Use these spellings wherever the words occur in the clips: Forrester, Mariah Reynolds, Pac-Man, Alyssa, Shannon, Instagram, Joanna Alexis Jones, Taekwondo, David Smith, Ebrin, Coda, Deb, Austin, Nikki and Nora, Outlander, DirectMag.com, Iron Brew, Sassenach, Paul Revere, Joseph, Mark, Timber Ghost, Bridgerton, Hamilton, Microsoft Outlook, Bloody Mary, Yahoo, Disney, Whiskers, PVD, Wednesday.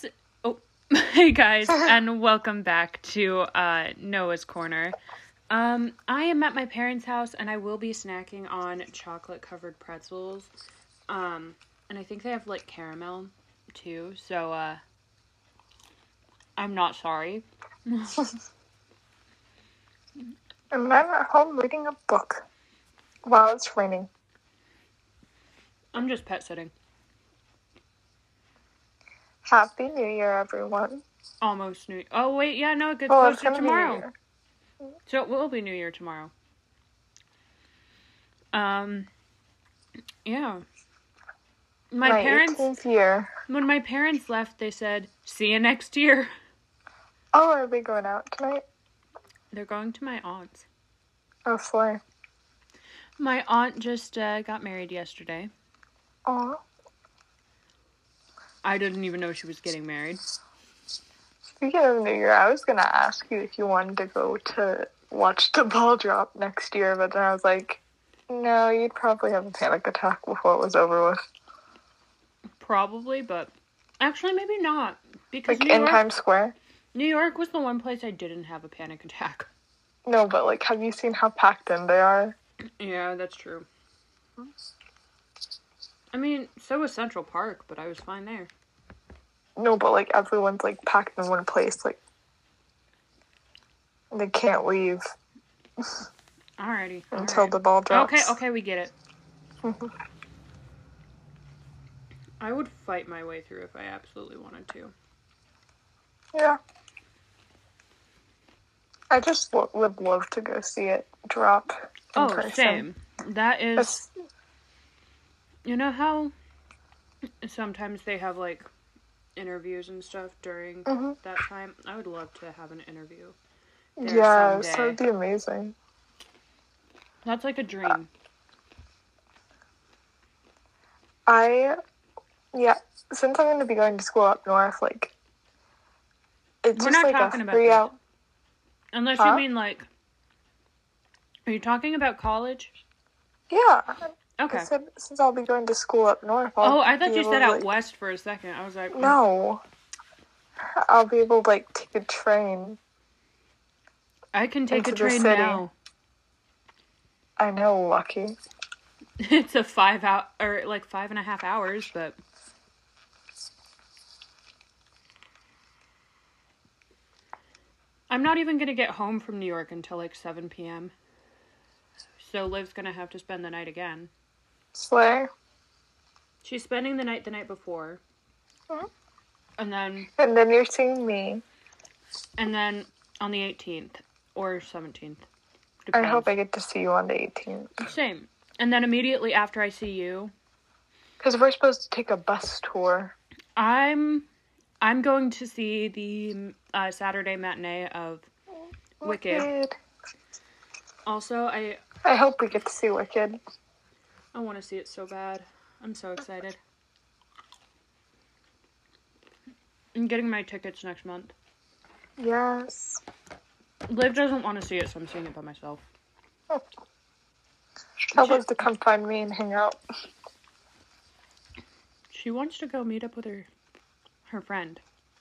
guys. Oh, hey guys, and welcome back to Noah's Corner. I am at my parents' house, and I will be snacking on chocolate-covered pretzels. And I think they have, like, caramel, too, so, I'm not sorry. And I'm at home reading a book while it's raining. I'm just pet sitting. Happy New Year, everyone. Almost New Year. Oh, wait, yeah, no, it gets closer tomorrow. So it will be New Year tomorrow. Yeah. My parents, year. When my parents left, they said, see you next year. Oh, are they going out tonight? They're going to my aunt's. Oh, slay. My aunt just got married yesterday. Aw. I didn't even know she was getting married. Speaking of New Year, I was going to ask you if you wanted to go to watch the ball drop next year, but then I was like, no, you'd probably have a panic attack before it was over with. Probably, but actually maybe not. Because like in Times Square? New York was the one place I didn't have a panic attack. No, but like, have you seen how packed in they are? Yeah, that's true. I mean, so was Central Park, but I was fine there. No, but like, everyone's like packed in one place, like, they can't leave. Alrighty. Until the ball drops. Okay, we get it. Mm-hmm. I would fight my way through if I absolutely wanted to. Yeah. I just would love to go see it drop in person. Oh, same. That is... That's... You know how sometimes they have, like, interviews and stuff during that time? I would love to have an interview. Yeah, that would be amazing. That's like a dream. Yeah, since I'm going to be going to school up north, like... It's We're just not like talking a about that. Out... Unless you mean, like... Are you talking about college? Yeah. Okay. I said, since I'll be going to school up north, I thought you said to, out like... west for a second. I was like... No. I'll be able to, like, take a train. I can take a train now. I know, lucky. It's a 5.5 hours, but... I'm not even going to get home from New York until, like, 7 p.m. So Liv's going to have to spend the night again. Slay. She's spending the night before. Mm-hmm. And then you're seeing me. And then on the 18th or 17th. Depends. I hope I get to see you on the 18th. Same. And then immediately after I see you. Because we're supposed to take a bus tour. I'm going to see the Saturday matinee of Wicked. Also, I hope we get to see Wicked. I want to see it so bad. I'm so excited. I'm getting my tickets next month. Yes. Liv doesn't want to see it, so I'm seeing it by myself. Oh. Tell Liv to come find me and hang out. She wants to go meet up with her friend.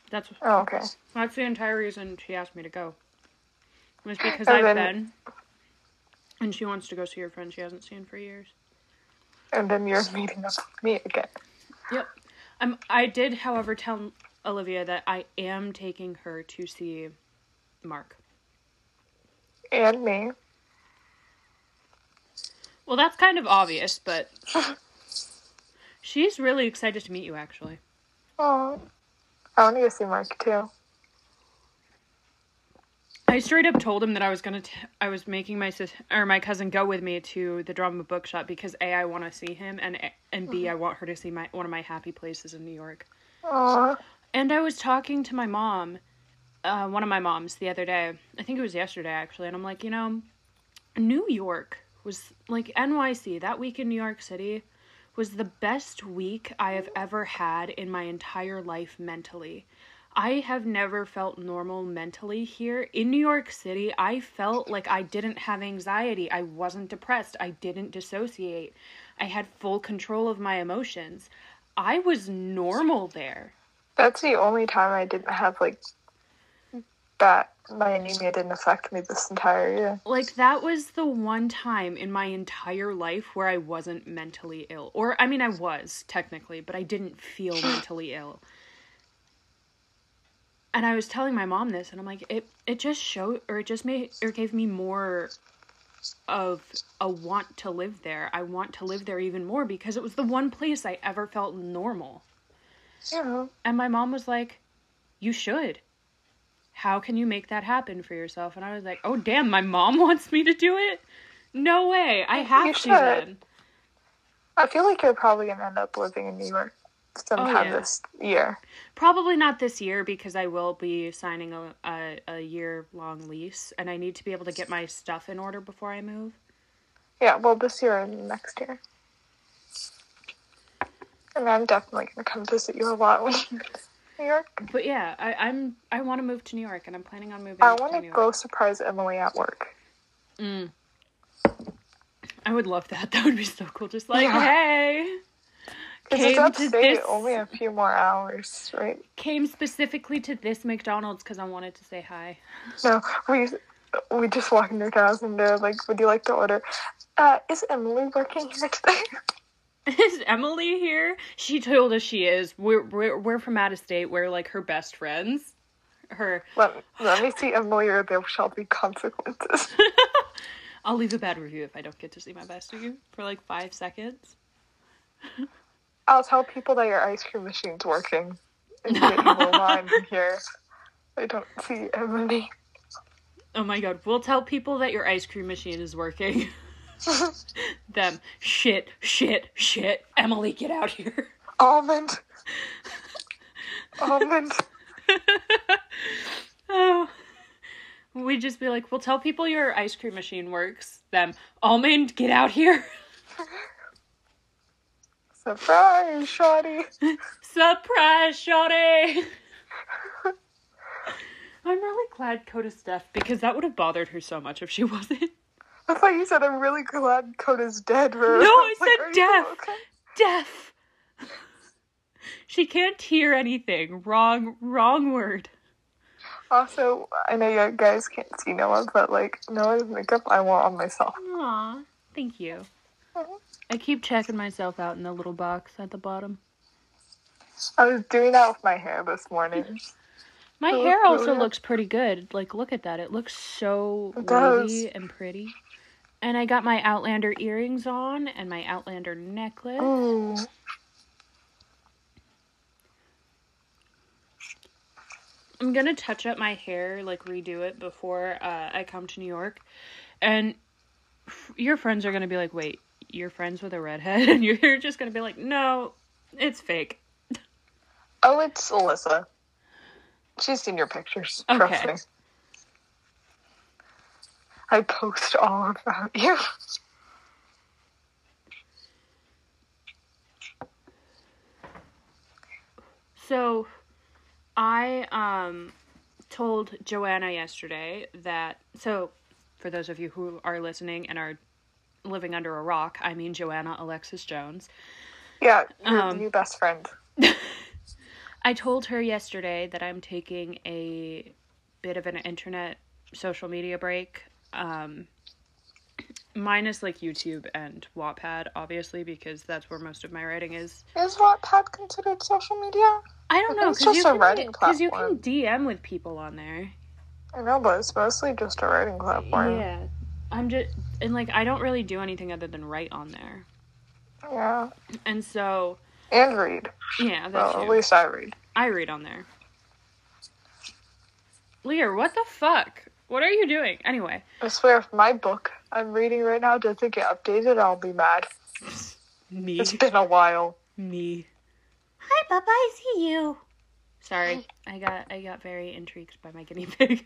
That's the entire reason she asked me to go. Was because and she wants to go see her friend she hasn't seen for years. And then you're meeting up with me again. Yep. I did, however, tell Olivia that I am taking her to see Mark. And me. Well, that's kind of obvious, but she's really excited to meet you, actually. Oh. I want to go see Mark, too. I straight up told him that I was I was making my cousin go with me to the drama bookshop because A, I want to see him, and B, I want her to see one of my happy places in New York. Aww. And I was talking to my mom, one of my moms, the other day. I think it was yesterday, actually. And I'm like, you know, New York was, like, NYC, that week in New York City... was the best week I have ever had in my entire life mentally. I have never felt normal mentally here. In New York City, I felt like I didn't have anxiety. I wasn't depressed. I didn't dissociate. I had full control of my emotions. I was normal there. That's the only time I didn't have, like, that my anemia didn't affect me this entire year. Like, that was the one time in my entire life where I wasn't mentally ill. Or, I mean, I was, technically, but I didn't feel mentally ill. And I was telling my mom this, and I'm like, it just showed, or it just made, or gave me more of a want to live there. I want to live there even more because it was the one place I ever felt normal. Yeah. And my mom was like, you should. How can you make that happen for yourself? And I was like, oh, damn, my mom wants me to do it? No way. I have to then. I feel like you're probably going to end up living in New York sometime this year. Probably not this year because I will be signing a year-long lease, and I need to be able to get my stuff in order before I move. Yeah, well, this year and next year. And I'm definitely going to come visit you a lot when you get to New York. But yeah, I want to move to New York, and I'm planning on moving to New York. I want to go surprise Emily at work. Mm. I would love that. That would be so cool. Just like, hey! Because it's upstate, only a few more hours, right? Came specifically to this McDonald's because I wanted to say hi. No, we just walked into the house and they're like, would you like to order? Is Emily working here today? Is Emily here? She told us she is. We're from out of state. We're like her best friends. Let me see Emily or there shall be consequences. I'll leave a bad review if I don't get to see my best review for like 5 seconds. I'll tell people that your ice cream machine's working. And get you a line in here. I don't see Emily. Oh my god. We'll tell people that your ice cream machine is working. Them. Shit. Emily, get out here. Almond. Oh. We'd just be like, we'll tell people your ice cream machine works. Them. Almond, get out here. Surprise, shawty. I'm really glad Coda's deaf because that would have bothered her so much if she wasn't. I thought you said I'm really glad Coda's dead. Bro. No, I said deaf. Okay? Deaf. She can't hear anything. Wrong word. Also, I know you guys can't see Noah, but like Noah's makeup I want on myself. Aw, thank you. Mm-hmm. I keep checking myself out in the little box at the bottom. I was doing that with my hair this morning. My hair also looks pretty good. Like, look at that. It looks so wavy and pretty. And I got my Outlander earrings on and my Outlander necklace. Oh. I'm going to touch up my hair, like redo it before I come to New York. And your friends are going to be like, wait. You're friends with a redhead, and you're just gonna be like, no, it's fake. Oh, it's Alyssa. She's seen your pictures. Okay. Trust me. I post all about you. So, I told Joanna yesterday that, so, for those of you who are listening and are living under a rock, I mean Joanna Alexis Jones. Yeah, your new best friend. I told her yesterday that I'm taking a bit of an internet social media break, minus like YouTube and Wattpad, obviously, because that's where most of my writing is. Is Wattpad considered social media? I don't know. It's just a writing platform. Because you can DM with people on there. I know, but it's mostly just a writing platform. Yeah. I'm just, and like, I don't really do anything other than write on there. Yeah. And so. And read. Yeah, that's true. At least I read. I read on there. Lear, what the fuck? What are you doing? Anyway. I swear, if my book I'm reading right now doesn't get updated, I'll be mad. Me. It's been a while. Me. Hi, Papa, I see you. Sorry, hi. I got very intrigued by my guinea pig.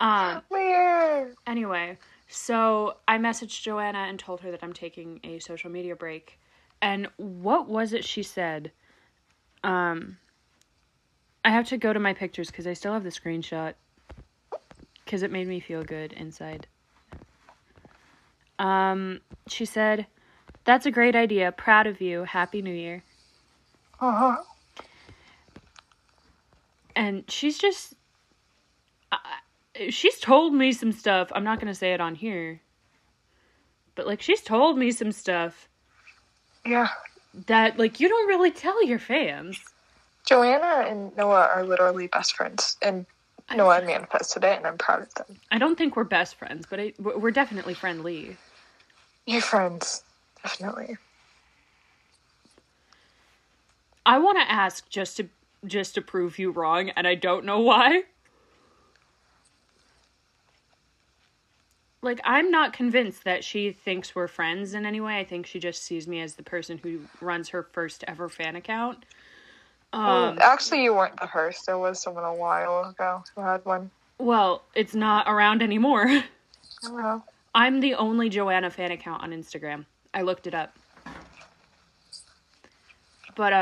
Lear! Anyway. So I messaged Joanna and told her that I'm taking a social media break. And what was it she said? I have to go to my pictures because I still have the screenshot because it made me feel good inside. She said, that's a great idea. Proud of you. Happy New Year. Uh-huh. And she's just... she's told me some stuff. I'm not going to say it on here. But, like, she's told me some stuff. Yeah. That, like, you don't really tell your fans. Joanna and Noah are literally best friends. And Noah manifested it, and I'm proud of them. I don't think we're best friends, but we're definitely friendly. You're friends. Definitely. I want to ask, just to prove you wrong, and I don't know why. Like, I'm not convinced that she thinks we're friends in any way. I think she just sees me as the person who runs her first ever fan account. Actually, you weren't the first. There was someone a while ago who had one. Well, it's not around anymore. I don't know. I'm the only Joanna fan account on Instagram. I looked it up. But,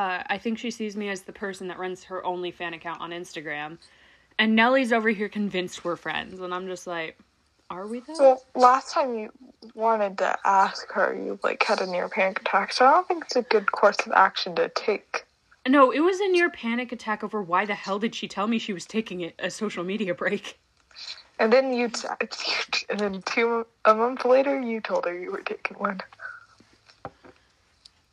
I think she sees me as the person that runs her only fan account on Instagram. And Nellie's over here convinced we're friends. And I'm just like, are we though? Well, last time you wanted to ask her, you, like, had a near panic attack. So I don't think it's a good course of action to take. No, it was a near panic attack over why the hell did she tell me she was taking a social media break. And then a month later, you told her you were taking one.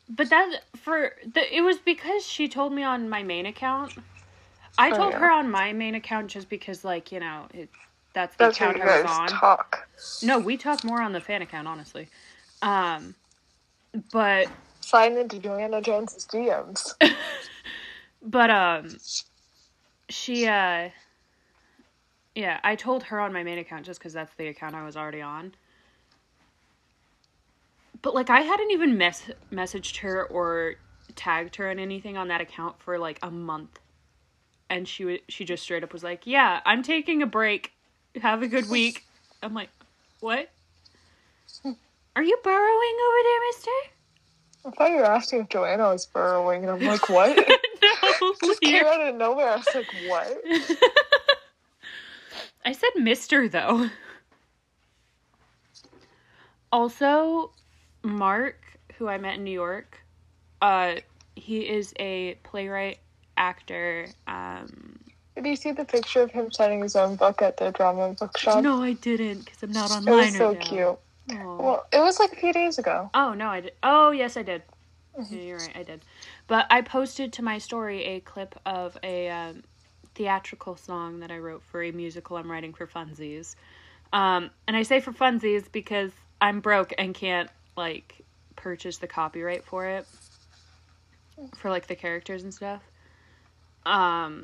But it was because she told me on my main account. I told her on my main account just because, like, you know, that's the account I was on. Talk. No, we talk more on the fan account, honestly. But sign into Joanna Jones's DMs. But she yeah, I told her on my main account just because that's the account I was already on. But, like, I hadn't even messaged her or tagged her in anything on that account for, like, a month. And she just straight up was like, yeah, I'm taking a break. Have a good week. I'm like, what? Are you burrowing over there, mister? I thought you were asking if Joanna was burrowing. And I'm like, what? No, just came out of nowhere. I was like, what? I said mister, though. Also... Mark, who I met in New York, he is a playwright, actor. Did you see the picture of him signing his own book at the drama bookshop? No, I didn't, because I'm not online. It was so cute. Aww. Well, it was like a few days ago. Oh, no, I did. Oh, yes, I did. Mm-hmm. Yeah, you're right, I did. But I posted to my story a clip of a theatrical song that I wrote for a musical I'm writing for funsies. And I say for funsies because I'm broke and can't, like, purchase the copyright for it, for, like, the characters and stuff. Well,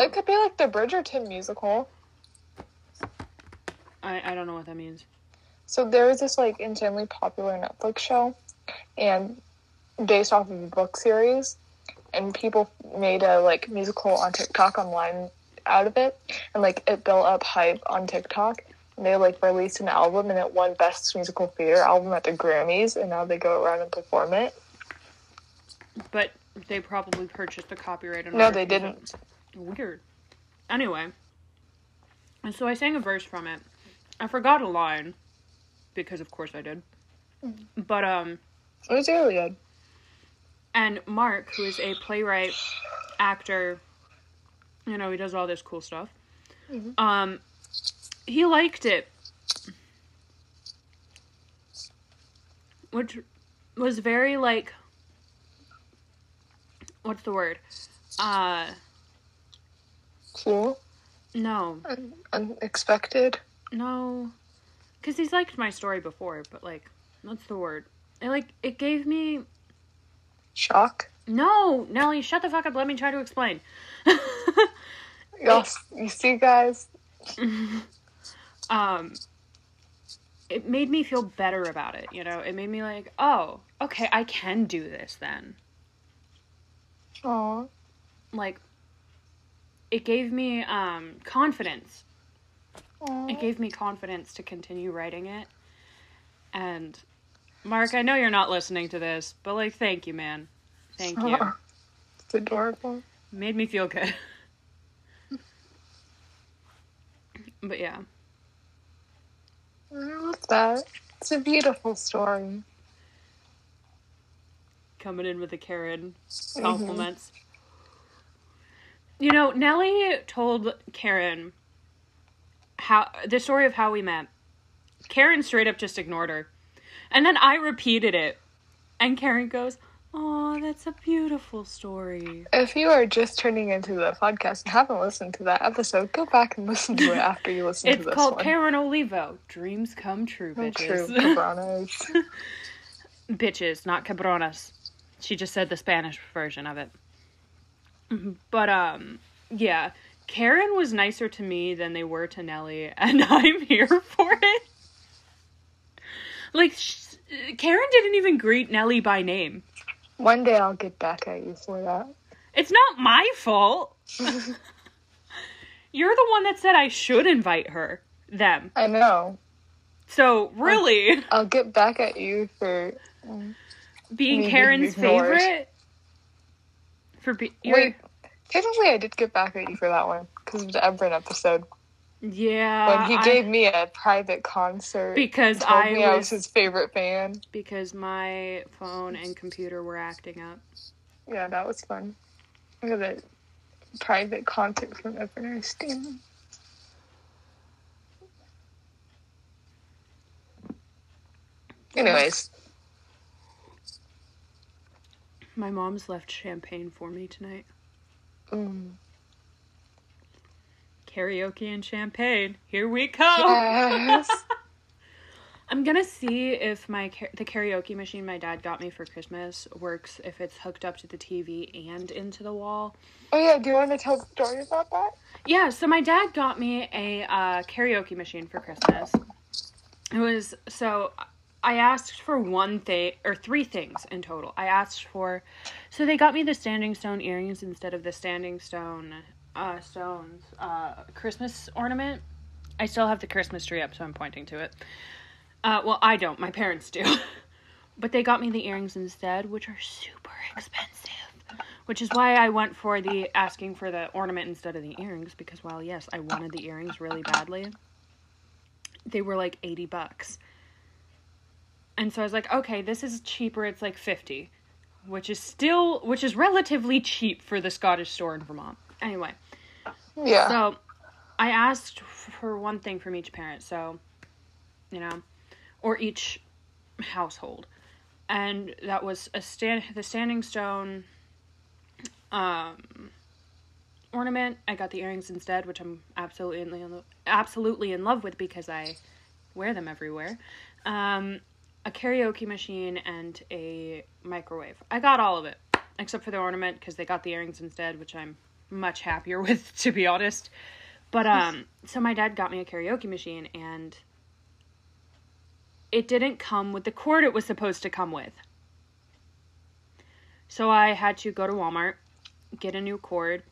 it could be, like, the Bridgerton musical. I don't know what that means. So there was this, like, insanely popular Netflix show, and based off of a book series, and people made a, like, musical on TikTok online out of it, and, like, it built up hype on TikTok. And they, like, released an album, and it won Best Musical Theater Album at the Grammys, and now they go around and perform it. But they probably purchased the copyright. No, they didn't. Weird. Anyway. And so I sang a verse from it. I forgot a line, because of course I did. But, it was really good. And Mark, who is a playwright, actor, you know, he does all this cool stuff. Mm-hmm. He liked it, which was very, like, what's the word? Cool? No. Unexpected? No. Because he's liked my story before, but, like, what's the word? It gave me... Shock? No, Nelly, shut the fuck up, let me try to explain. Y'all, you see, guys? It made me feel better about it, you know? It made me like, oh, okay, I can do this then. Aww. Like, it gave me, confidence. Aww. It gave me confidence to continue writing it. And, Mark, I know you're not listening to this, but, like, thank you, man. Thank you. It's adorable. It made me feel good. But, yeah. I love that. It's a beautiful story. coming in with the Karen compliments. Mm-hmm. You know, Nellie told Karen the story of how we met. Karen straight up just ignored her. And then I repeated it. And Karen goes, "Oh, that's a beautiful story." If you are just turning into the podcast and haven't listened to that episode, go back and listen to it after you listen to this one. It's called Karen Olivo. Dreams come true, bitches. True, cabronas. Bitches, not cabronas. She just said the Spanish version of it. But, yeah. Karen was nicer to me than they were to Nellie, and I'm here for it. Like, Karen didn't even greet Nellie by name. One day I'll get back at you for that. It's not my fault. You're the one that said I should invite them. I know. So, really. I'll get back at you for... being Karen's favorite? Wait, technically I did get back at you for that one. Because of the Ebrin episode. Yeah. When he gave me a private concert. Because I was his favorite fan. Because my phone and computer were acting up. Yeah, that was fun. Look at that private concert from Ebrin. Anyways. My mom's left champagne for me tonight. Karaoke and champagne. Here we go. Yes. I'm going to see if the karaoke machine my dad got me for Christmas works if it's hooked up to the TV and into the wall. Oh, yeah. Do you want to tell the story about that? Yeah. So my dad got me a karaoke machine for Christmas. I asked for one thing, or three things in total. So they got me the standing stone earrings instead of the standing stone Christmas ornament. I still have the Christmas tree up, so I'm pointing to it. Well, I don't. My parents do. But they got me the earrings instead, which are super expensive. Which is why I went for asking for the ornament instead of the earrings, because while, yes, I wanted the earrings really badly, they were like $80. And so I was like, okay, this is cheaper. It's like $50, which is relatively cheap for the Scottish store in Vermont. Anyway. Yeah. So I asked for one thing from each parent. So, or each household. And that was the standing stone ornament. I got the earrings instead, which I'm absolutely in love with because I wear them everywhere. A karaoke machine, and a microwave. I got all of it, except for the ornament, because they got the earrings instead, which I'm much happier with, to be honest. But, so my dad got me a karaoke machine, and it didn't come with the cord it was supposed to come with. So I had to go to Walmart, get a new cord.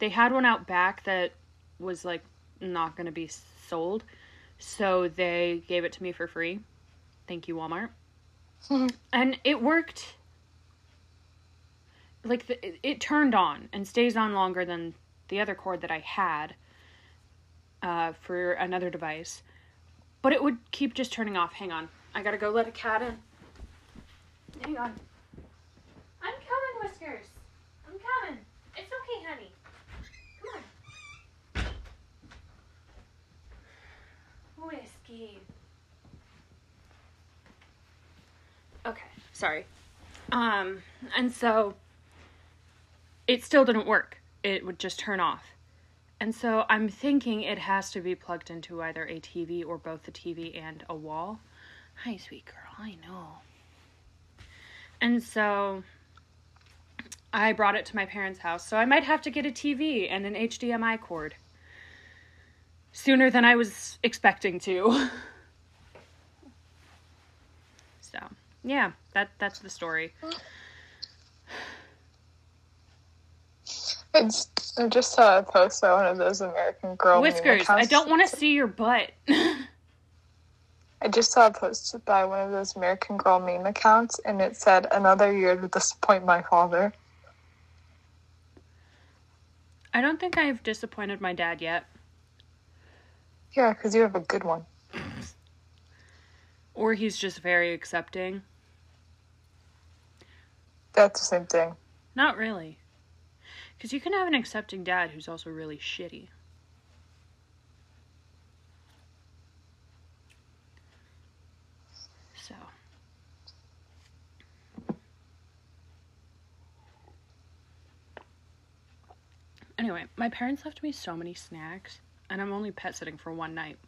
They had one out back that was, like, not going to be sold, so they gave it to me for free. Thank you, Walmart. And it worked. Like, it turned on and stays on longer than the other cord that I had for another device. But it would keep just turning off. Hang on. I gotta go let a cat in. Hang on. I'm coming, Whiskers. I'm coming. It's okay, honey. Come on. Whiskey. Okay, sorry. And so it still didn't work. It would just turn off. And so I'm thinking it has to be plugged into either a TV or both the TV and a wall. Hi, sweet girl, I know. And so I brought it to my parents' house. So I might have to get a TV and an HDMI cord sooner than I was expecting to. So... yeah, that's the story. I just saw a post by one of those American Girl Whiskers, I don't want to see your butt. I just saw a post by one of those American Girl meme accounts, and it said, "Another year to disappoint my father." I don't think I've disappointed my dad yet. Yeah, because you have a good one. Or he's just very accepting. That's the same thing. Not really. Because you can have an accepting dad who's also really shitty. So. Anyway, my parents left me so many snacks, and I'm only pet sitting for one night.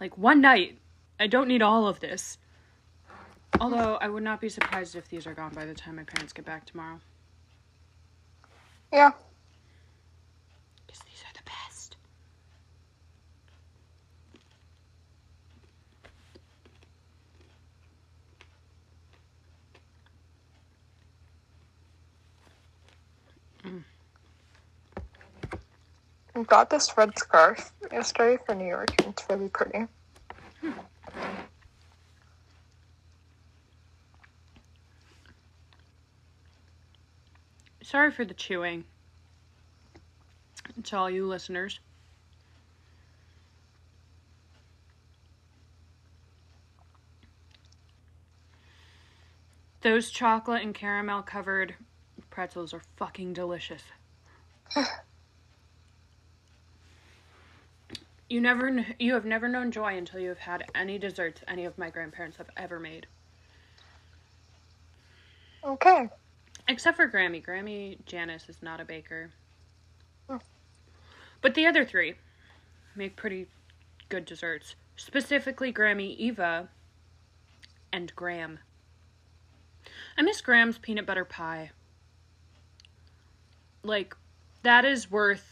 Like, one night. I don't need all of this. Although, I would not be surprised if these are gone by the time my parents get back tomorrow. Yeah. Because these are the best. I got this red scarf yesterday for New York. It's really pretty. Sorry for the chewing. It's all you listeners. Those chocolate and caramel covered pretzels are fucking delicious. You have never known joy until you have had any desserts any of my grandparents have ever made. Okay. Except for Grammy. Grammy Janice is not a baker. Oh. But the other three make pretty good desserts. Specifically Grammy, Eva, and Graham. I miss Graham's peanut butter pie. Like, that is worth...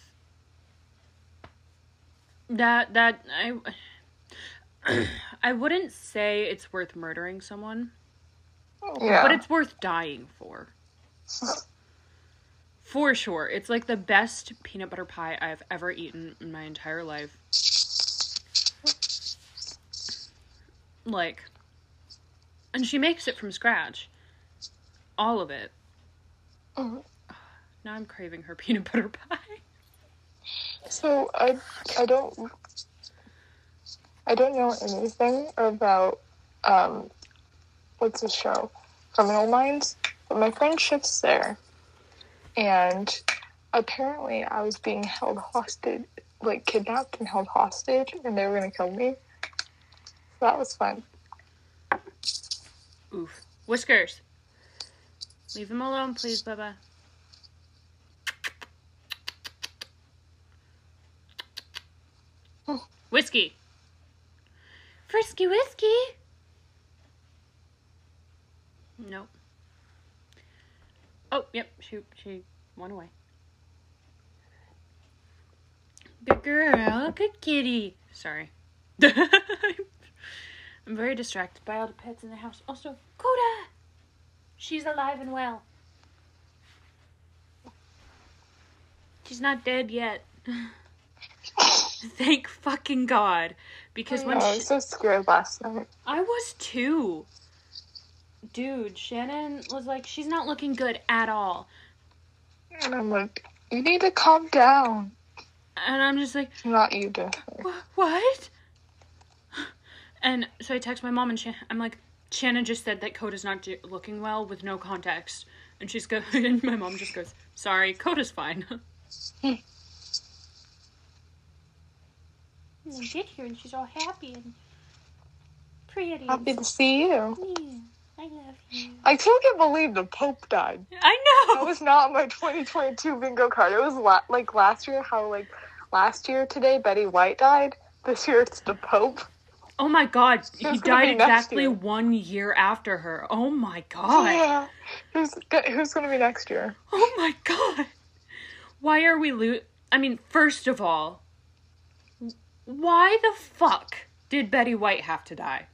I wouldn't say it's worth murdering someone. Yeah. But it's worth dying for. For sure. It's like the best peanut butter pie I've ever eaten in my entire life. Like, and she makes it from scratch. All of it. Mm-hmm. Now I'm craving her peanut butter pie. So, I don't know anything about, what's the show? Criminal Minds? But my friend shifts there. And apparently I was being held hostage, like, kidnapped and held hostage, and they were gonna kill me. So that was fun. Oof. Whiskers. Leave him alone, please, Bubba. Whiskey. Frisky whiskey. Nope. Oh, yep. She went away. Good girl. Good kitty. Sorry. I'm very distracted by all the pets in the house. Also, Coda. She's alive and well. She's not dead yet. Thank fucking God. Because when I was so scared last night. I was too. Dude, Shannon was like, she's not looking good at all. And I'm like, you need to calm down. And I'm just like... Not you, definitely. What? And so I text my mom and I'm like, Shannon just said that Coda's not looking well with no context. And she's going, and my mom just goes, sorry, Coda's fine. And I get here and she's all happy and pretty. Happy to see you. Yeah, I love you. I still can't believe the Pope died. I know! That was not my 2022 bingo card. It was last year today Betty White died. This year it's the Pope. Oh my God, he died exactly 1 year after her. Oh my God. Yeah. Who's gonna be next year? Oh my God. Why are we first of all, why the fuck did Betty White have to die?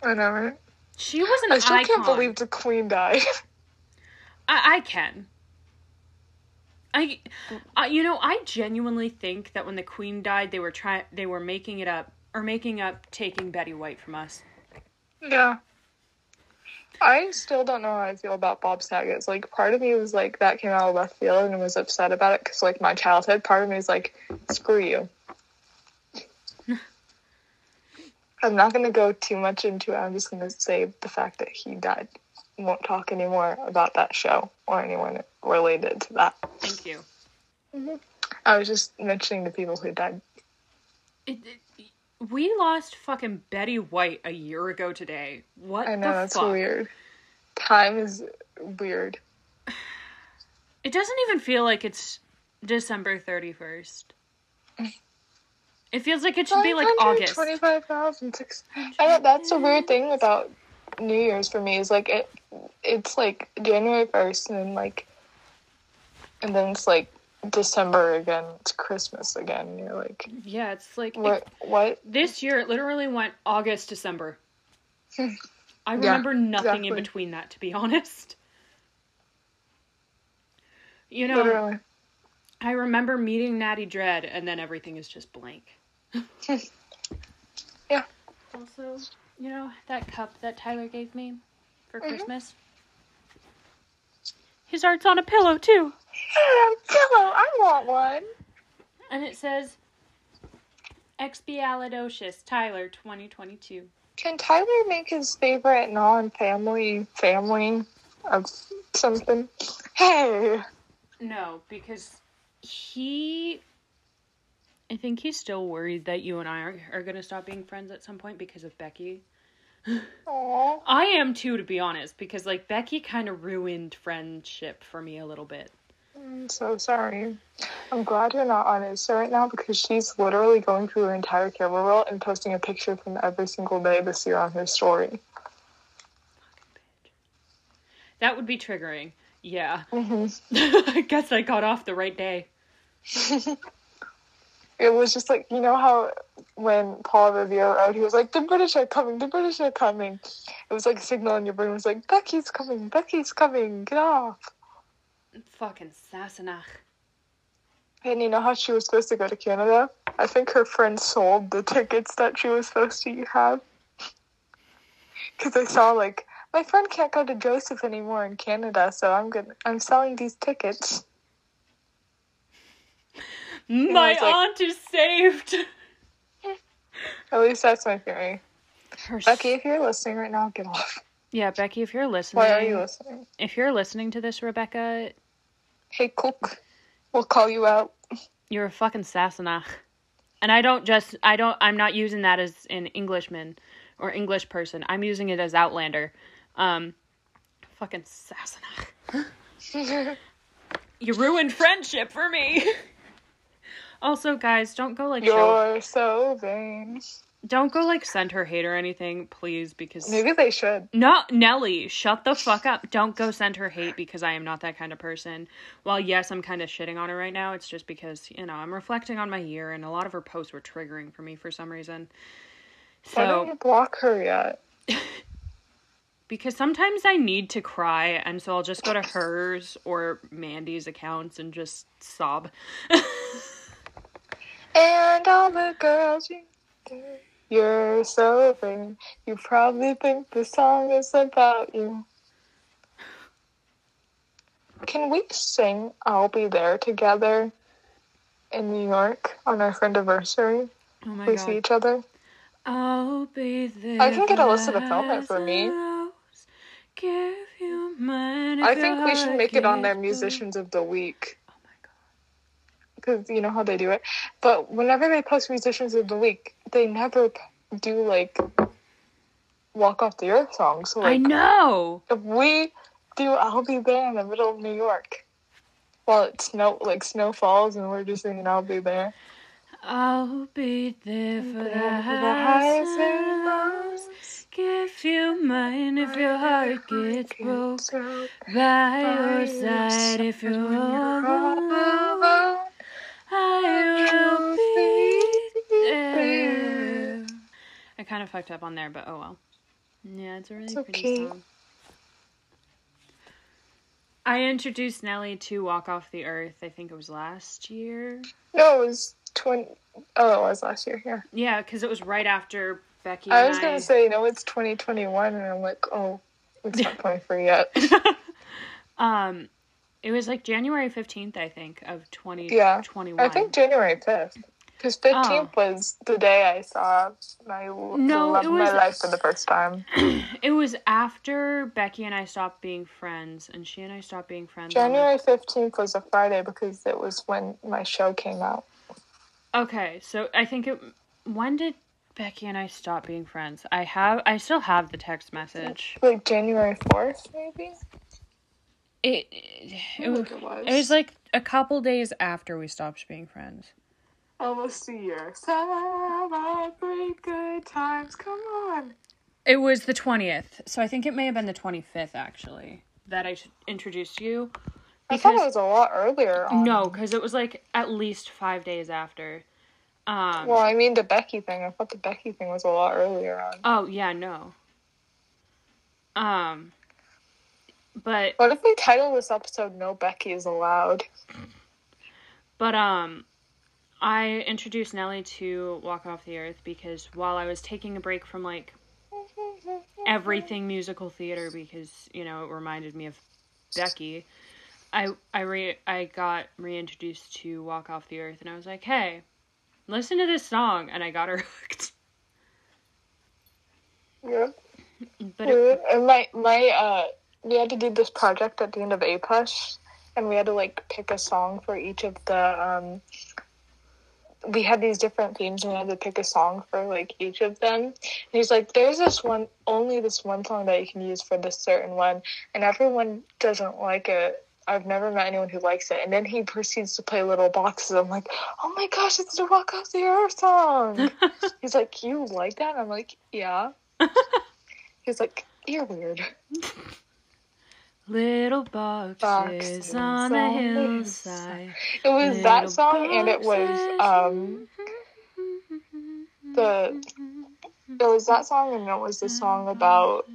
I know, right? She was an icon. I still can't believe the Queen died. I can. I genuinely think that when the Queen died, they were making up taking Betty White from us. Yeah. I still don't know how I feel about Bob Saget. It's like, part of me was like, that came out of left field and was upset about it because, like, my childhood. Part of me was like, screw you. I'm not going to go too much into it. I'm just going to say the fact that he died. I won't talk anymore about that show or anyone related to that. Thank you. Mm-hmm. I was just mentioning the people who died. We lost fucking Betty White a year ago today. What the fuck? I know, that's weird. Time is weird. It doesn't even feel like it's December 31st. It feels like it should be like August. 25,006. That's a weird thing about New Year's for me, is like it's like January 1st and then it's like December again, it's Christmas again, and you're like, yeah, it's like what? This year it literally went August, December. I remember nothing in between that, to be honest. You know, literally. I remember meeting Natty Dread, and then everything is just blank. Yeah. Also, you know, that cup that Tyler gave me for Christmas. His art's on a pillow, too. Hey, a pillow! I want one! And it says, Expialidocious, Tyler, 2022. Can Tyler make his favorite non-family of something? Hey! No, because I think he's still worried that you and I are going to stop being friends at some point because of Becky. Aww. I am too, to be honest, because like Becky kind of ruined friendship for me a little bit. I'm so sorry. I'm glad you're not on Insta right now, because she's literally going through her entire camera roll and posting a picture from every single day this year on her story. Fucking bitch. That would be triggering. Yeah. Mm-hmm. I guess I got off the right day. It was just like, you know how when Paul Revere wrote, he was like, the British are coming, the British are coming. It was like a signal in your brain. It was like, Becky's coming, get off. Fucking Sassenach. And you know how she was supposed to go to Canada? I think her friend sold the tickets that she was supposed to have. Because I saw like, my friend can't go to Joseph anymore in Canada, so I'm selling these tickets. My aunt is saved. At least that's my theory. Becky, if you're listening right now, get off. Yeah, Becky, if you're listening. Why are you listening? If you're listening to this, Rebecca. Hey, cook. We'll call you out. You're a fucking Sassenach. And I'm not using that as an Englishman or English person. I'm using it as Outlander. Fucking Sassenach. You ruined friendship for me. Also, guys, don't go like... You're so vain. Don't go like send her hate or anything, please, because... Maybe they should. No, Nelly, shut the fuck up. Don't go send her hate, because I am not that kind of person. While, yes, I'm kind of shitting on her right now, it's just because, you know, I'm reflecting on my year, and a lot of her posts were triggering for me for some reason. So... Why don't you block her yet? Because sometimes I need to cry, and so I'll just go to hers or Mandy's accounts and just sob. And all the girls you do, you're so vain. You probably think the song is about you. Can we sing I'll Be There together in New York on our friendiversary? Oh my God. We see each other. I'll be there. I can get Alyssa to film it for me. Give you mine. I think we should make it on their Musicians of the Week. Because you know how they do it. But whenever they post Musicians of the Week, they never do, like, Walk Off the Earth songs. So, like, I know! If we do I'll Be There in the middle of New York, while it's snow falls and we're just singing I'll Be There. I'll be there for the highs and lows. Give you mine if your heart gets broke. By your side if you're all alone. I will be there. I kind of fucked up on there, but oh well. Yeah, it's a really pretty song. I introduced Nelly to Walk Off the Earth, I think it was last year. No, it was last year, yeah. Yeah, because it was right after Becky I was going to say, no, it's 2021, and I'm like, oh, it's not 23 yet. It was like January 15th, I think, of 2021. Yeah, I think January 5th. Because 15th was the day I saw my life for the first time. It was after Becky and I stopped being friends, and she and I stopped being friends. January 15th was a Friday because it was when my show came out. Okay, so I think it... When did Becky and I stop being friends? I still have the text message. Like January 4th, maybe? It was. It was like a couple days after we stopped being friends. Almost a year. Celebrate good times. Come on. It was the 20th. So I think it may have been the 25th, actually, that I introduced you. Because, I thought it was a lot earlier on. No, because it was like at least 5 days after. Well, I mean the Becky thing. I thought the Becky thing was a lot earlier on. Oh, yeah, no. But... What if we title this episode No Becky is Allowed? But, I introduced Nelly to Walk Off the Earth because while I was taking a break from, like, everything musical theater because, you know, it reminded me of Becky, I got reintroduced to Walk Off the Earth, and I was like, hey, listen to this song, and I got her hooked. Yeah. But we had to do this project at the end of APUSH, and we had to, like, pick a song for each of the, we had these different themes and we had to pick a song for, like, each of them. And he's like, there's this one song that you can use for this certain one, and everyone doesn't like it. I've never met anyone who likes it. And then he proceeds to play Little Boxes. I'm like, oh my gosh, it's the Walk Off the Earth song. He's like, you like that? And I'm like, yeah. He's like, you're weird. Little boxes on the hillside. It was little that song, boxes. And it was that song, and it was the song about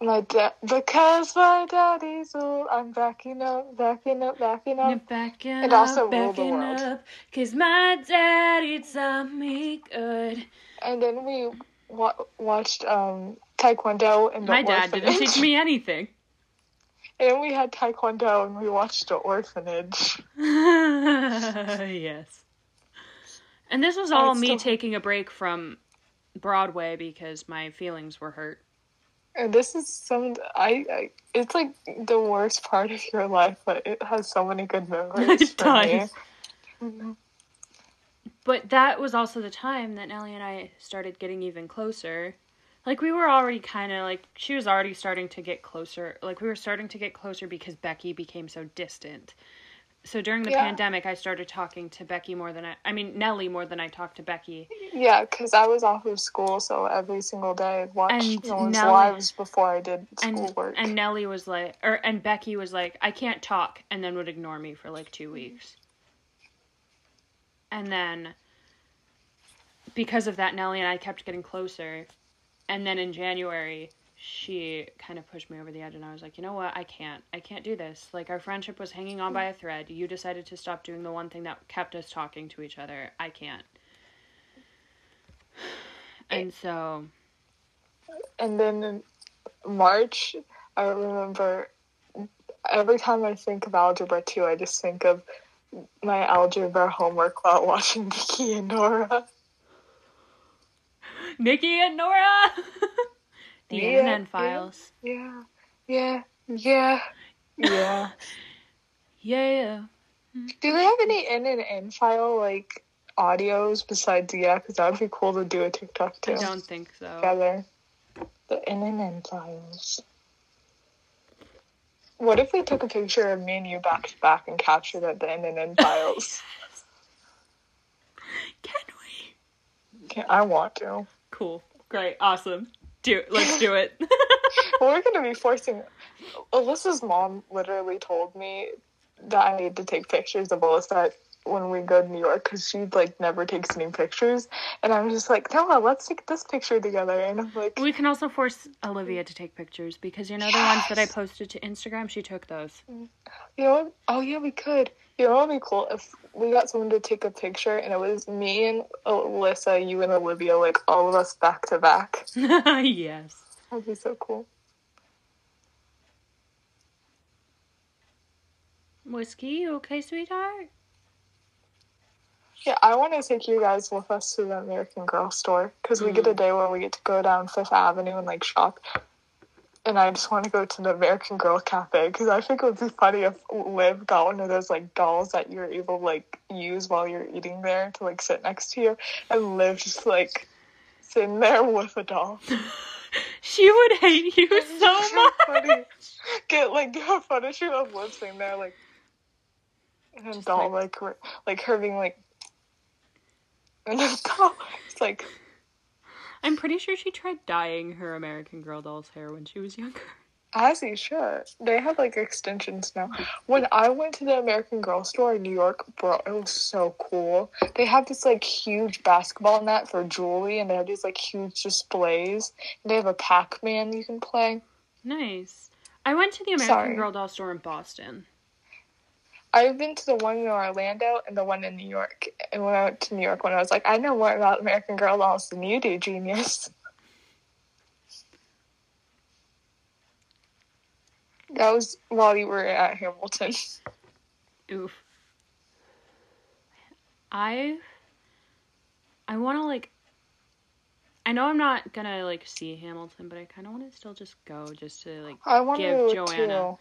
my dad. Because my daddy's old, I'm backing up, and also rule the world. Because my daddy taught me good. And then we watched Taekwondo and the Orphanage. My dad didn't teach me anything. And we had Taekwondo and we watched The Orphanage. Yes. And this was all me taking a break from Broadway because my feelings were hurt. And this is it's like the worst part of your life, but it has so many good memories. It does. Me. But that was also the time that Nelly and I started getting even closer. Like, we were already kind of, like, she was already starting to get closer. Like, we were starting to get closer because Becky became so distant. So during the pandemic, I started talking to Becky more than Nelly more than I talked to Becky. Yeah, because I was off of school, so every single day I'd watch someone's lives before I did schoolwork. And Nelly was like, and Becky was like, I can't talk, and then would ignore me for, like, 2 weeks. And then, because of that, Nelly and I kept getting closer. And then in January, she kind of pushed me over the edge, and I was like, you know what? I can't do this. Like, our friendship was hanging on by a thread. You decided to stop doing the one thing that kept us talking to each other. I can't. And then in March, I remember every time I think of Algebra 2, I just think of my algebra homework while watching Nikki and Nora. Nikki and Nora! The N Files. Yeah. Yeah. Do they have any N File, like, audios besides because that would be cool to do a TikTok too. I don't think so. Together. The N Files. What if we took a picture of me and you back to back and captured at the N Files? Can we? I want to. Cool. Great. Awesome. Let's do it. We're going to be forcing... Alyssa's mom literally told me that I need to take pictures of Alyssa when we go to New York because she, like, never takes any pictures. And I'm just like, no, let's take this picture together. And I'm like... We can also force Olivia to take pictures because, you know, the ones that I posted to Instagram, she took those. You know what? Oh, yeah, we could. You know what would be cool? If we got someone to take a picture and it was me and Alyssa, you and Olivia, like, all of us back to back. Yes. That would be so cool. Whiskey, you okay, sweetheart? Yeah, I want to take you guys with us to the American Girl store, because we get a day where we get to go down Fifth Avenue and, like, shop. And I just want to go to the American Girl Cafe, because I think it would be funny if Liv got one of those, like, dolls that you're able to, like, use while you're eating there to, like, sit next to you. And Liv just, like, sitting there with a doll. She would hate you so much. Funny. Get, like, a photo shoot of Liv sitting there, like, and just doll, like her being, like, and the doll. It's, like... I'm pretty sure she tried dyeing her American Girl doll's hair when she was younger. As you should. They have, like, extensions now. When I went to the American Girl store in New York, bro, it was so cool. They had this, like, huge basketball net for jewelry, and they had these, like, huge displays. And they have a Pac-Man you can play. Nice. I went to the American Girl doll store in Boston. I've been to the one in Orlando and the one in New York. And when I went to New York, when I was like, I know more about American Girl dolls than you do, genius. That was while you were at Hamilton. Oof. I want to, like... I know I'm not going to, like, see Hamilton, but I kind of want to still just go just to, like, give Joanna...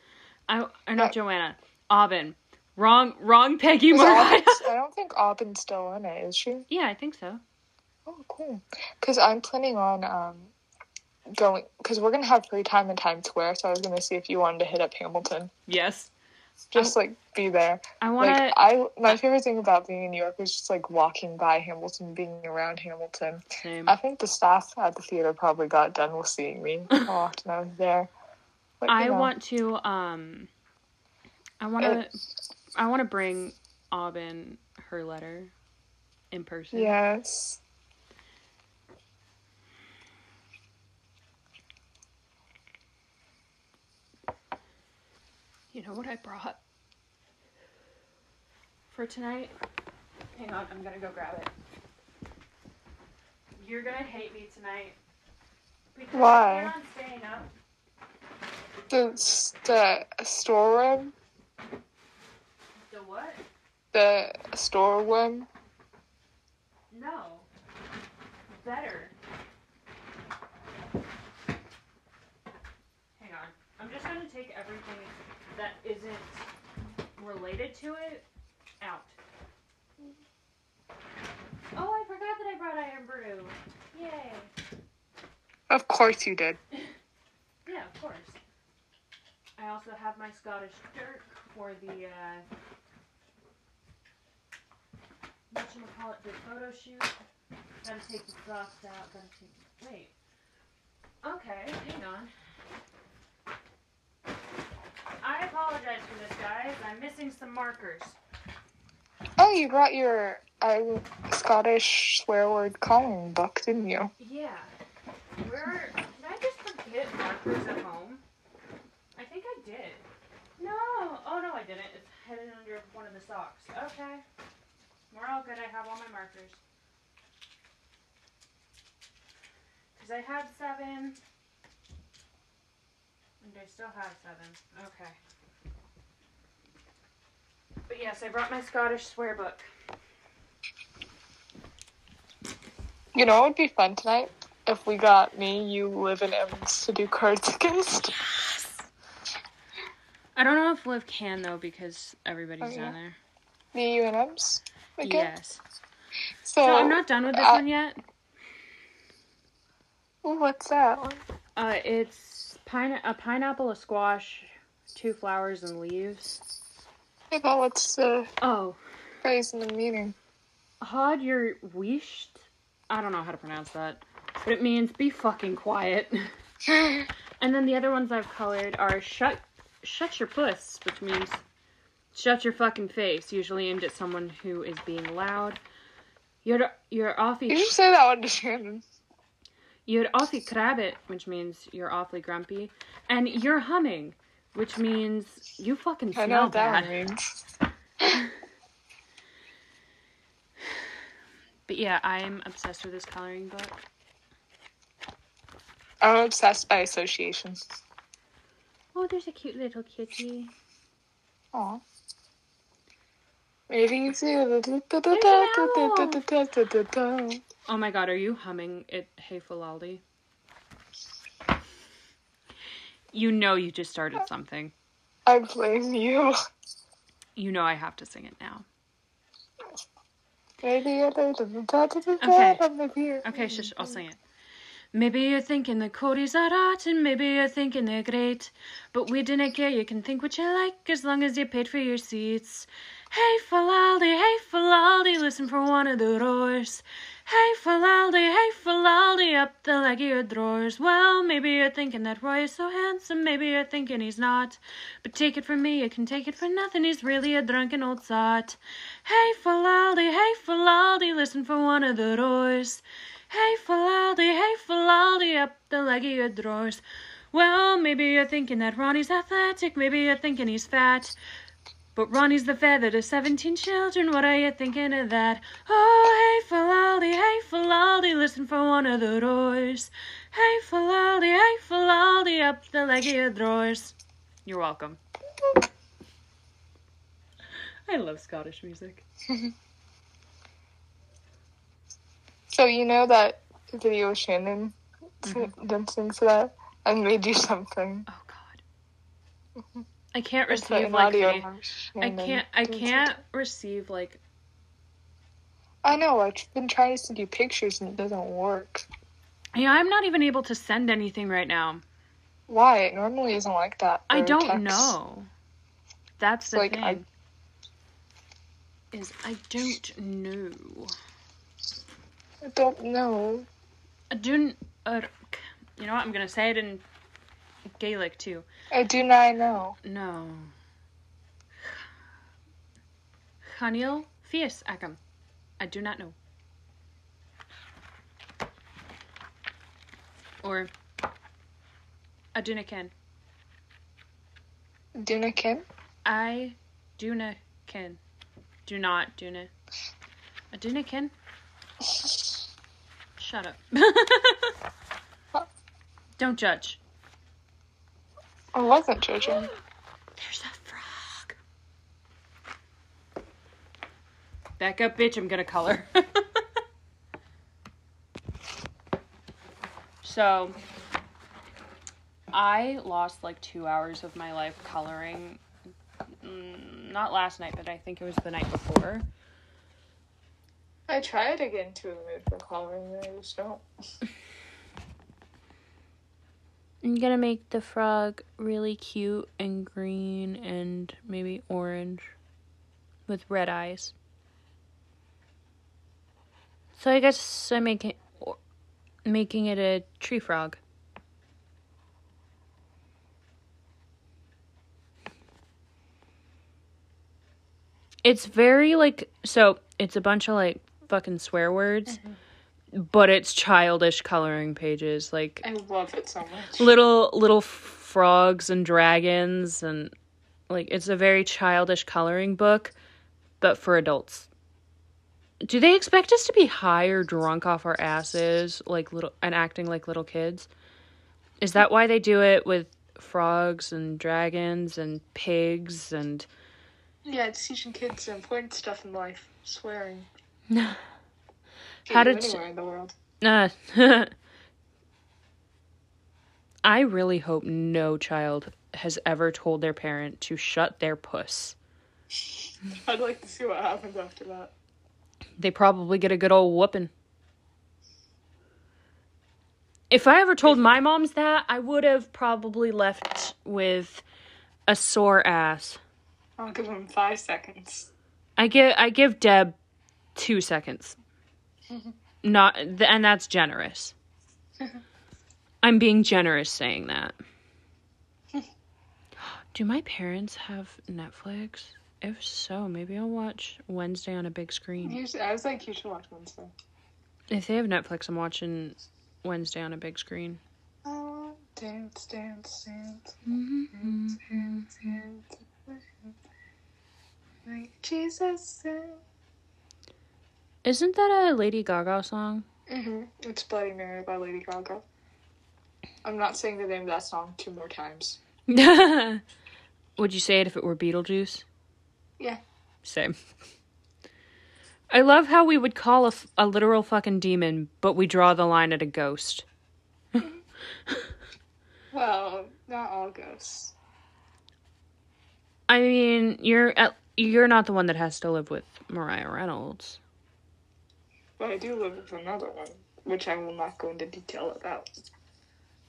Joanna. Aubin. Wrong Peggy Mariah. I don't think Aubin's still in it, is she? Yeah, I think so. Oh, cool. Because I'm planning on going... Because we're going to have free time in Times Square, so I was going to see if you wanted to hit up Hamilton. Yes. Just, like, be there. I want to... Like, my favorite thing about being in New York was just, like, walking by Hamilton, being around Hamilton. Same. I think the staff at the theater probably got done with seeing me how often I was there. But, I want to bring Aubin her letter in person. Yes. You know what I brought for tonight? Hang on, I'm going to go grab it. You're going to hate me tonight. Because why? You're not staying up. The storeroom? The what? The storeroom? No. Better. Hang on. I'm just going to take everything that isn't related to it out. Oh, I forgot that I brought Iron Brew. Yay. Of course you did. Yeah, of course. I also have my Scottish dirt for the, whatchamacallit, the photo shoot. Gotta take the socks out, wait. Okay, hang on. I apologize for this, guys. I'm missing some markers. Oh, you brought your Scottish swear word coloring book, didn't you? Yeah. Did I just forget markers at home? Did. No. Oh, no, I didn't. It's hidden under one of the socks. Okay. We're all good. I have all my markers. Because I had 7. And I still have 7. Okay. But yes, I brought my Scottish swear book. You know what would be fun tonight? If we got me, you, Liv, and Evans to do cards against... I don't know if Liv can, though, because everybody's down there. The UNMs? Again? Yes. So I'm not done with this one yet. What's that? It's a pineapple, a squash, 2 flowers, and leaves. I thought what's the phrase in the meaning? Hod your weesht? I don't know how to pronounce that. But it means be fucking quiet. And then the other ones I've colored are Shut your puss, which means shut your fucking face, usually aimed at someone who is being loud. You're awfully... You should say that one to Shannon. You're awfully crabbit, which means you're awfully grumpy. And you're humming, which means you fucking smell bad. I know what that means. But yeah, I'm obsessed with this coloring book. I'm obsessed by associations. Oh, there's a cute little kitty. Aw. Oh my god, are you humming it, Hey Falaldi? You know you just started something. I blame you. You know I have to sing it now. Okay, okay, shush, I'll sing it. Maybe you're thinking the Cody's are rotten, maybe you're thinking they're great, but we didn't care, you can think what you like as long as you paid for your seats. Hey Falaldi, listen for one of the roars. Hey Falaldi, up the leg of your drawers. Well, maybe you're thinking that Roy is so handsome, maybe you're thinking he's not. But take it from me, you can take it for nothing, he's really a drunken old sot. Hey Falaldi, listen for one of the roars. Hey Falaldi, up the leg of your drawers. Well, maybe you're thinking that Ronnie's athletic, maybe you're thinking he's fat. But Ronnie's the feather to 17 children, what are you thinking of that? Oh, hey Falaldi, listen for one of the roars. Hey Falaldi, up the leg of your drawers. You're welcome. I love Scottish music. So you know that video Shannon dancing to that? I made you something. Oh God. I can't receive like I can't receive like I know, I've been trying to send you pictures and it doesn't work. Yeah, I'm not even able to send anything right now. Why? It normally isn't like that. I don't know. That's the like, thing. I don't know. I don't know. I don't... you know what? I'm going to say it in Gaelic, too. I do not know. No. Chanil Fias Akam. I do not know. Or... I do not ken. Do not ken? I do not ken. Do not do not. I do not ken. Shut up. Don't judge. I wasn't judging. There's a frog. Back up, bitch. I'm gonna color. So, I lost like 2 hours of my life coloring. Not last night, but I think it was the night before. I try to get into a mood for coloring, but I just don't. I'm gonna make the frog really cute and green and maybe orange with red eyes. So I guess I'm making it a tree frog. It's very like, so it's a bunch of like fucking swear words, but it's childish coloring pages. Like, I love it so much. Little frogs and dragons, and like, it's a very childish coloring book, but for adults. Do they expect us to be high or drunk off our asses, like little, and acting like little kids? Is that why they do it with frogs and dragons and pigs and? Yeah, it's teaching kids important stuff in life. Swearing. How did anywhere in the world? I really hope no child has ever told their parent to shut their puss. I'd like to see what happens after that. They probably get a good old whooping. If I ever told my moms that, I would have probably left with a sore ass. I'll give him 5 seconds. I give Deb 2 seconds. And that's generous. I'm being generous saying that. Do my parents have Netflix? If so, maybe I'll watch Wednesday on a big screen. I was like, you should watch Wednesday. If they have Netflix, I'm watching Wednesday on a big screen. Oh, dance. Mm-hmm. Dance. Like Jesus. Isn't that a Lady Gaga song? Mm-hmm. It's Bloody Mary by Lady Gaga. I'm not saying the name of that song 2 more times. Would you say it if it were Beetlejuice? Yeah. Same. I love how we would call a literal fucking demon, but we draw the line at a ghost. Well, not all ghosts. I mean, you're not the one that has to live with Mariah Reynolds. But I do live with another one, which I will not go into detail about.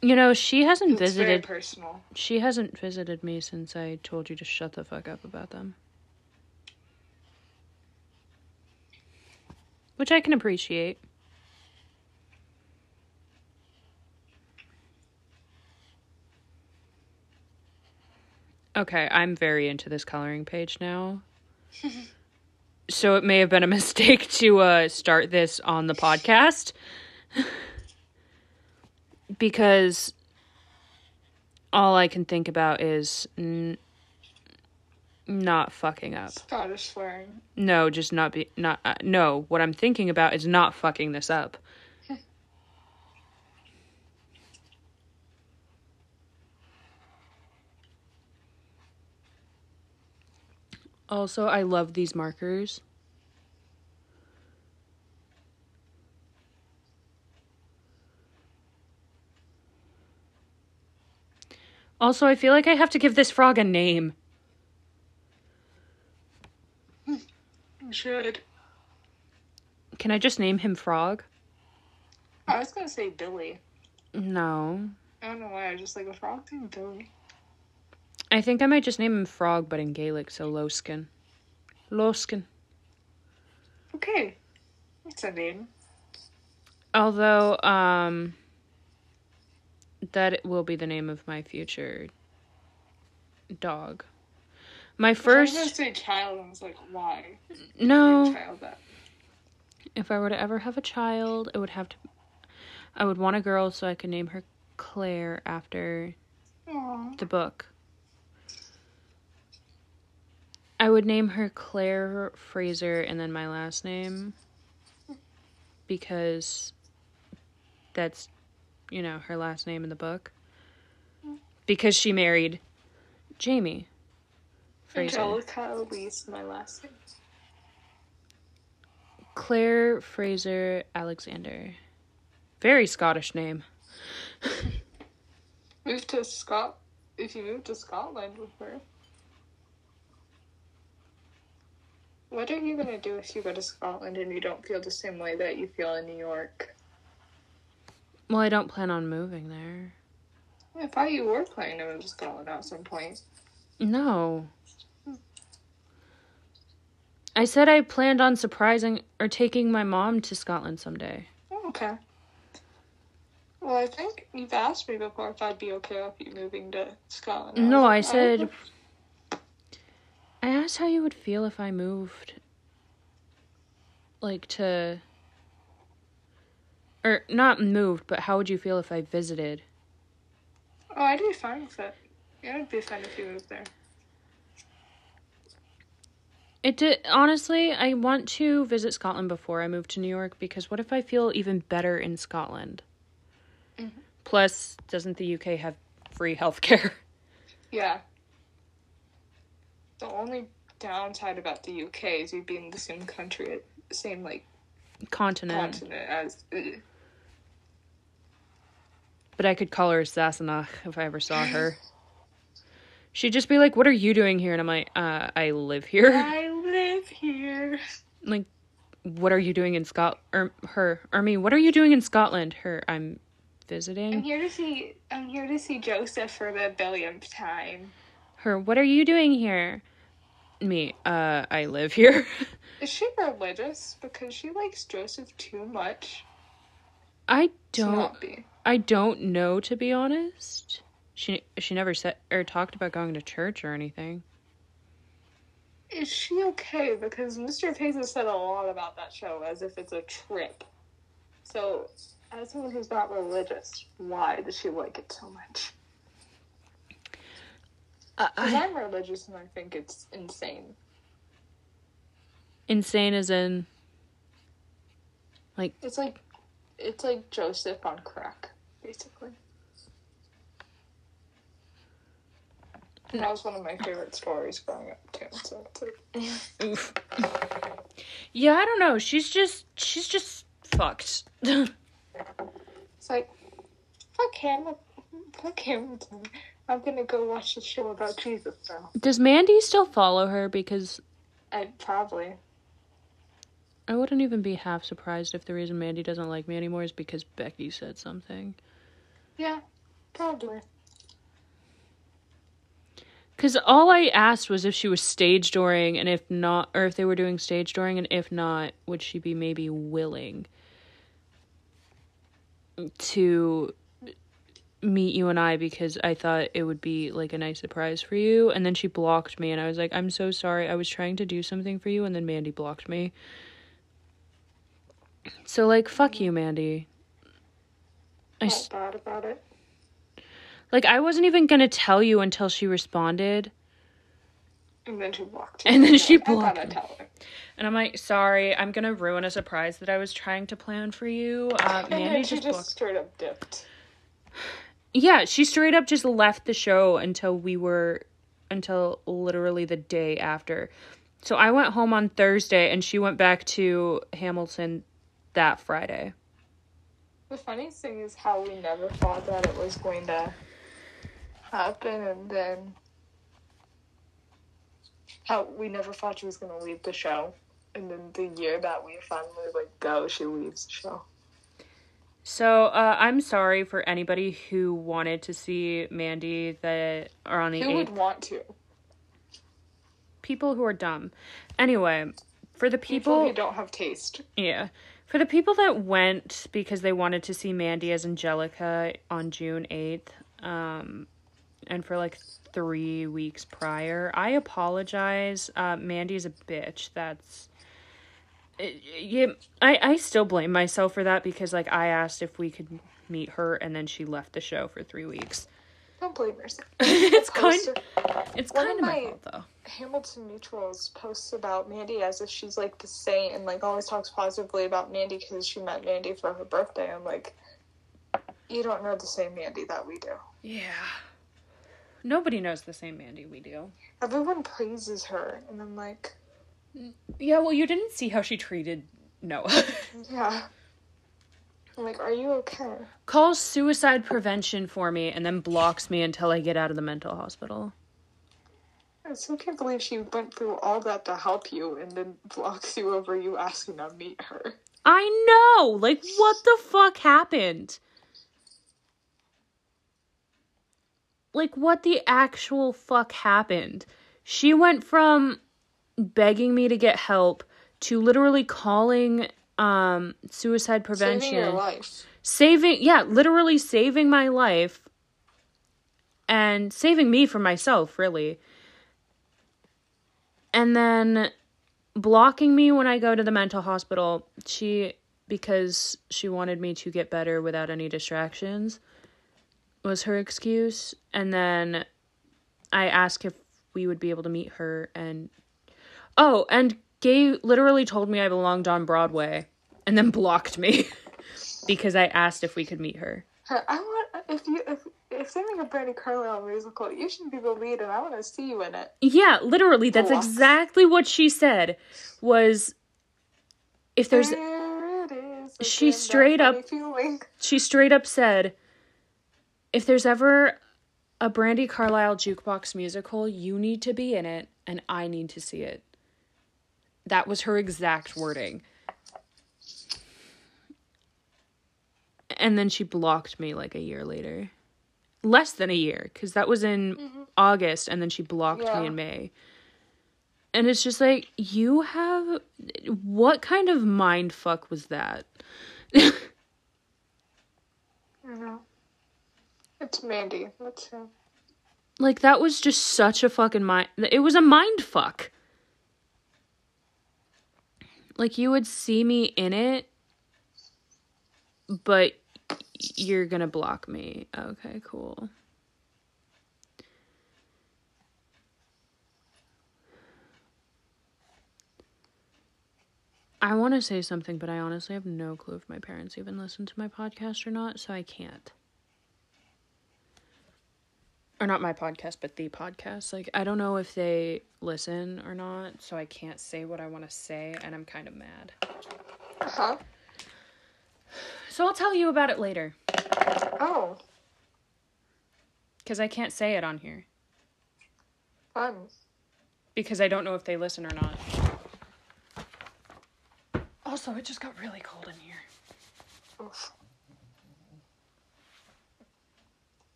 You know, she hasn't visited... It's very personal. She hasn't visited me since I told you to shut the fuck up about them. Which I can appreciate. Okay, I'm very into this coloring page now. So it may have been a mistake to start this on the podcast. Because all I can think about is not fucking up. Scottish swearing. No, just no, what I'm thinking about is not fucking this up. Also, I love these markers. Also, I feel like I have to give this frog a name. You should. Can I just name him Frog? I was gonna say Billy. No. I don't know why, I just like a frog named Billy. I think I might just name him Frog, but in Gaelic, so Loskin. Loskin. Okay. That's a name. Although, that will be the name of my future dog. My first... I was going to say child, I was like, why? No. Child that? If I were to ever have a child, it would have to... I would want a girl so I could name her Claire after the book. I would name her Claire Fraser and then my last name because that's, you know, her last name in the book. Because she married Jamie Fraser. Angelica Elise, my last name. Claire Fraser Alexander. Very Scottish name. If you move to Scotland with her. What are you going to do if you go to Scotland and you don't feel the same way that you feel in New York? Well, I don't plan on moving there. I thought you were planning to move to Scotland at some point. No. I said I planned on surprising or taking my mom to Scotland someday. Oh, okay. Well, I think you've asked me before if I'd be okay with you moving to Scotland. No, I said... I asked how you would feel if I moved, like, to, or not moved, but how would you feel if I visited? Oh, I'd be fine with it. Yeah, it'd be fine if you moved there. Honestly, I want to visit Scotland before I move to New York, because what if I feel even better in Scotland? Mm-hmm. Plus, doesn't the UK have free healthcare? Yeah. The only downside about the UK is you'd be in the same country, same, like... Continent as... But I could call her Sassenach if I ever saw her. She'd just be like, what are you doing here? And I'm like, I live here. I live here. Like, what are you doing in Scotland? What are you doing in Scotland? Her, I'm visiting. I'm here to see Joseph for the billionth time. Her, what are you doing here? Me, I live here. Is she religious? Because she likes Joseph too much. I don't know, to be honest. She never said or talked about going to church or anything. Is she okay? Because Mr. Pace has said a lot about that show as if it's a trip. So, as someone who's not religious, why does she like it so much? Because I'm religious and I think it's insane. Insane as in... Like... It's like Joseph on crack, basically. That was one of my favorite stories growing up, too. So it's like... Oof. Yeah, I don't know. She's just fucked. It's like, fuck him. I'm gonna go watch the show about Jesus now. Does Mandy still follow her? Because... Probably. I wouldn't even be half surprised if the reason Mandy doesn't like me anymore is because Becky said something. Yeah, probably. Because all I asked was if she was stage dooring, and if not, or if they were doing stage dooring, and if not, would she be maybe willing to meet you and I, because I thought it would be like a nice surprise for you. And then she blocked me, and I was like, I'm so sorry, I was trying to do something for you, and then Mandy blocked me. So, like, fuck you, Mandy. I felt bad about it. Like, I wasn't even going to tell you until she responded. And then she blocked you. And then she blocked me. I gotta tell her. And I'm like, sorry, I'm going to ruin a surprise that I was trying to plan for you. Mandy just straight up dipped. Yeah, she straight up just left the show until literally the day after. So I went home on Thursday, and she went back to Hamilton that Friday. The funniest thing is how we never thought that it was going to happen, and then how we never thought she was going to leave the show. And then the year that we finally, like, go, she leaves the show. So, I'm sorry for anybody who wanted to see Mandy that are on the 8th. Who would want to? People who are dumb. Anyway, for the people who don't have taste. Yeah. For the people that went because they wanted to see Mandy as Angelica on June 8th, and for like 3 weeks prior, I apologize. Mandy is a bitch. That's... Yeah, I still blame myself for that, because, like, I asked if we could meet her, and then she left the show for 3 weeks. Don't blame yourself. It's kind of my fault, though. Hamilton Mutuals posts about Mandy as if she's, like, the saint, and, like, always talks positively about Mandy because she met Mandy for her birthday. I'm like, you don't know the same Mandy that we do. Yeah. Nobody knows the same Mandy we do. Everyone praises her, and I'm like... Yeah, well, you didn't see how she treated Noah. Yeah. I'm like, are you okay? Calls suicide prevention for me and then blocks me until I get out of the mental hospital. I still can't believe she went through all that to help you and then blocks you over you asking to meet her. I know! Like, what the fuck happened? Like, what the actual fuck happened? She went from... begging me to get help to literally calling suicide prevention, saving my life and saving me from myself, really, and then blocking me when I go to the mental hospital because she wanted me to get better without any distractions was her excuse. And then I asked if we would be able to meet her, and Gay literally told me I belonged on Broadway, and then blocked me because I asked if we could meet her. If they make a Brandi Carlile musical, you should be the lead, and I want to see you in it. Yeah, literally, that's exactly what she said. Was if there's there it is, she straight up said, if there's ever a Brandi Carlile jukebox musical, you need to be in it, and I need to see it. That was her exact wording. And then she blocked me like a year later. Less than a year, because that was in August, and then she blocked me in May. And it's just like, what kind of mind fuck was that? I don't know. It's Mandy. That's him. Like, that was just such a fucking mind... It was a mind fuck. Like, you would see me in it, but you're gonna block me. Okay, cool. I want to say something, but I honestly have no clue if my parents even listen to my podcast or not, so I can't. or not my podcast, but the podcast. Like, I don't know if they listen or not, so I can't say what I want to say, and I'm kind of mad. Uh-huh. So I'll tell you about it later. Oh. Because I can't say it on here. Fun. Because I don't know if they listen or not. Also, it just got really cold in here. Oof.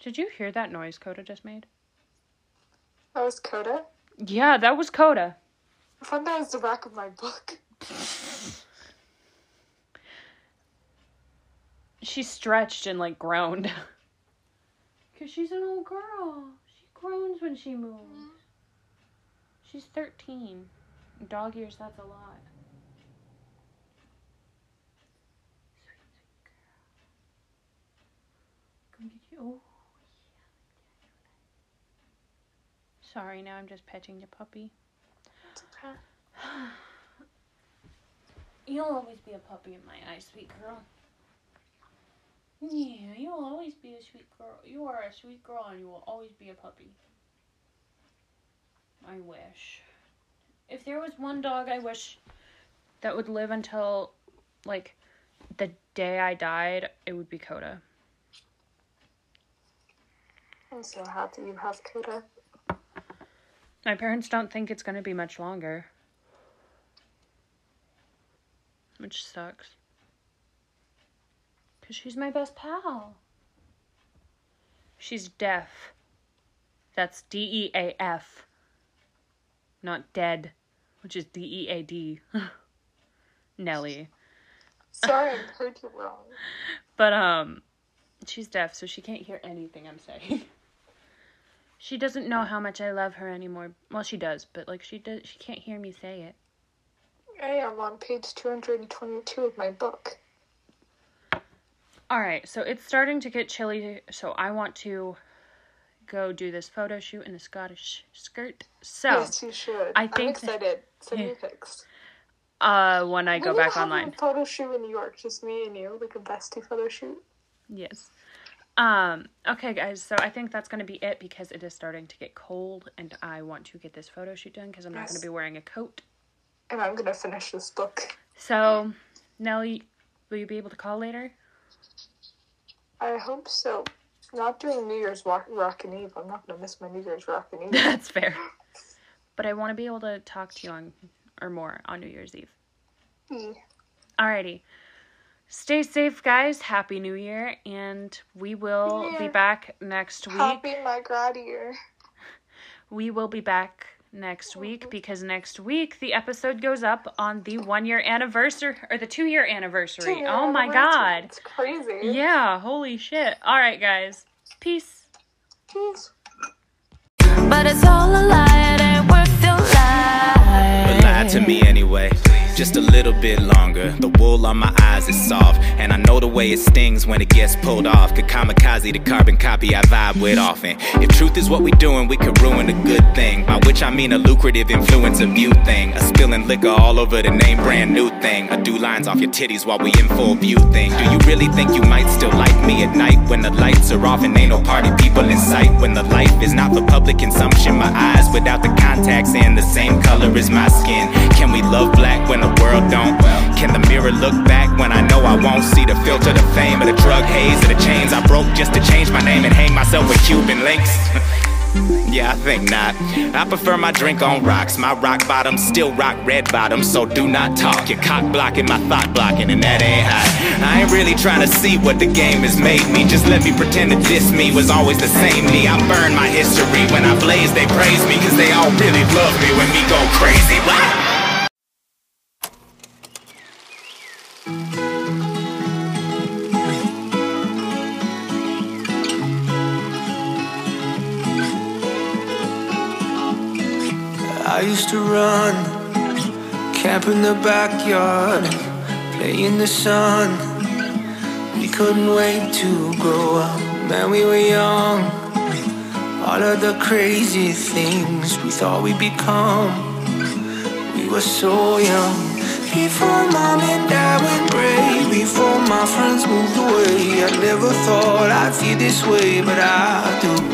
Did you hear that noise Coda just made? That was Coda? Yeah, that was Coda. I thought that was the back of my book. She stretched and, like, groaned. Because she's an old girl. She groans when she moves. She's 13. Dog ears, that's a lot. Sweet, sweet girl. Come get you. Oh, yeah. Sorry, now I'm just petting your puppy. It's okay. You'll always be a puppy in my eyes, sweet girl. Yeah, you will always be a sweet girl. You are a sweet girl and you will always be a puppy. I wish. If there was one dog I wish that would live until, like, the day I died, it would be Coda. I'm so happy you have Coda. My parents don't think it's going to be much longer. Which sucks. Because she's my best pal. She's deaf. That's D-E-A-F. Not dead, which is D-E-A-D. Nelly. Sorry, I heard you wrong. But, she's deaf, so she can't hear anything I'm saying. She doesn't know how much I love her anymore. Well, she does, but, like, she can't hear me say it. I am on page 222 of my book. Alright, so it's starting to get chilly, so I want to go do this photo shoot in a Scottish skirt. So yes, you should. I'm excited. Send me pics. When I go back online. A photo shoot in New York, just me and you, like a bestie photo shoot. Yes. Okay, guys, so I think that's going to be it because it is starting to get cold, and I want to get this photo shoot done because I'm not going to be wearing a coat. And I'm going to finish this book. So, Nelly, will you be able to call later? I hope so. Not doing New Year's Rockin' Eve. I'm not going to miss my New Year's Rockin' Eve. That's fair. But I want to be able to talk to you more on New Year's Eve. Yeah. Alrighty. Stay safe, guys. Happy New Year. And we will be back next week. Happy my God year. We will be back next week because next week the episode goes up on the 1 year anniversary or the 2 year anniversary. Oh my God. It's crazy. Yeah, holy shit. All right, guys. Peace. Peace. But it's all a lie, it ain't worth your lie. But lie to me anyway. Just a little bit longer. The wool on my eyes is soft, and I know the way it stings when it gets pulled off. Could kamikaze the carbon copy I vibe with often. If truth is what we doing, we could ruin a good thing, by which I mean a lucrative influence abuse thing, a spilling liquor all over the name brand new thing, a do lines off your titties while we in full view thing. Do you really think you might still like me at night, when the lights are off and ain't no party people in sight, when the life is not for public consumption? My eyes without the contacts and the same color as my skin. Can we love black when the world don't? Can the mirror look back when I know I won't see the filter, the fame, or the drug haze, or the chains I broke just to change my name and hang myself with Cuban links? Yeah, I think not. I prefer my drink on rocks. My rock bottom still rock red bottom, so do not talk. Your cock blocking, my thought blocking, and that ain't hot. I ain't really trying to see what the game has made me. Just let me pretend that this me was always the same me. I burn my history. When I blaze, they praise me, cause they all really love me when we go crazy. What? I used to run, camp in the backyard, play in the sun. We couldn't wait to grow up, man, we were young. All of the crazy things we thought we'd become, we were so young. Before mom and I went brave, before my friends moved away, I never thought I'd feel this way, but I do.